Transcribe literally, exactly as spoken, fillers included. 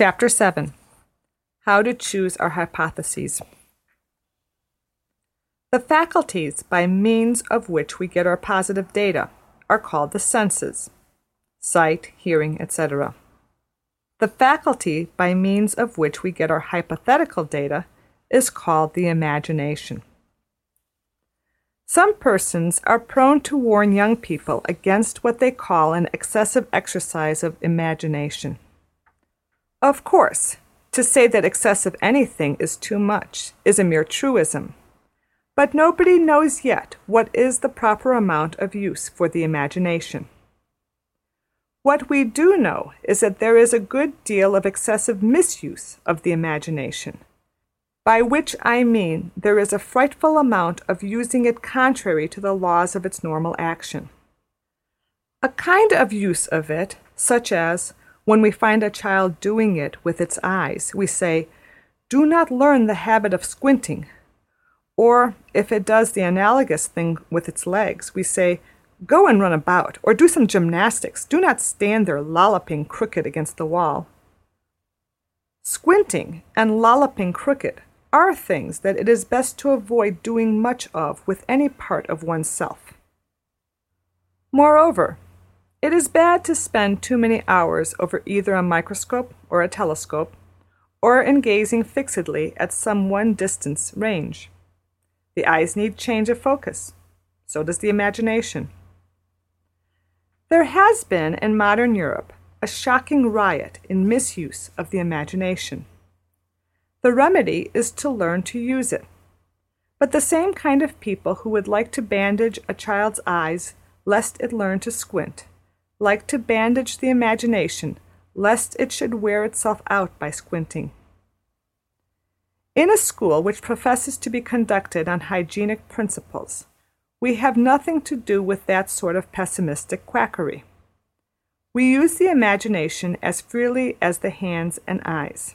Chapter seven. How to Choose Our Hypotheses. The faculties by means of which we get our positive data are called the senses, sight, hearing, et cetera. The faculty by means of which we get our hypothetical data is called the imagination. Some persons are prone to warn young people against what they call an excessive exercise of imagination. Of course, to say that excessive anything is too much is a mere truism, but nobody knows yet what is the proper amount of use for the imagination. What we do know is that there is a good deal of excessive misuse of the imagination, by which I mean there is a frightful amount of using it contrary to the laws of its normal action. A kind of use of it, such as when we find a child doing it with its eyes, we say, "Do not learn the habit of squinting." Or if it does the analogous thing with its legs, we say, "Go and run about, or do some gymnastics. Do not stand there lolloping crooked against the wall." Squinting and lolloping crooked are things that it is best to avoid doing much of with any part of oneself. Moreover, it is bad to spend too many hours over either a microscope or a telescope, or in gazing fixedly at some one distance range. The eyes need change of focus. So does the imagination. There has been, in modern Europe, a shocking riot in misuse of the imagination. The remedy is to learn to use it. But the same kind of people who would like to bandage a child's eyes lest it learn to squint like to bandage the imagination, lest it should wear itself out by squinting. In a school which professes to be conducted on hygienic principles, we have nothing to do with that sort of pessimistic quackery. We use the imagination as freely as the hands and eyes.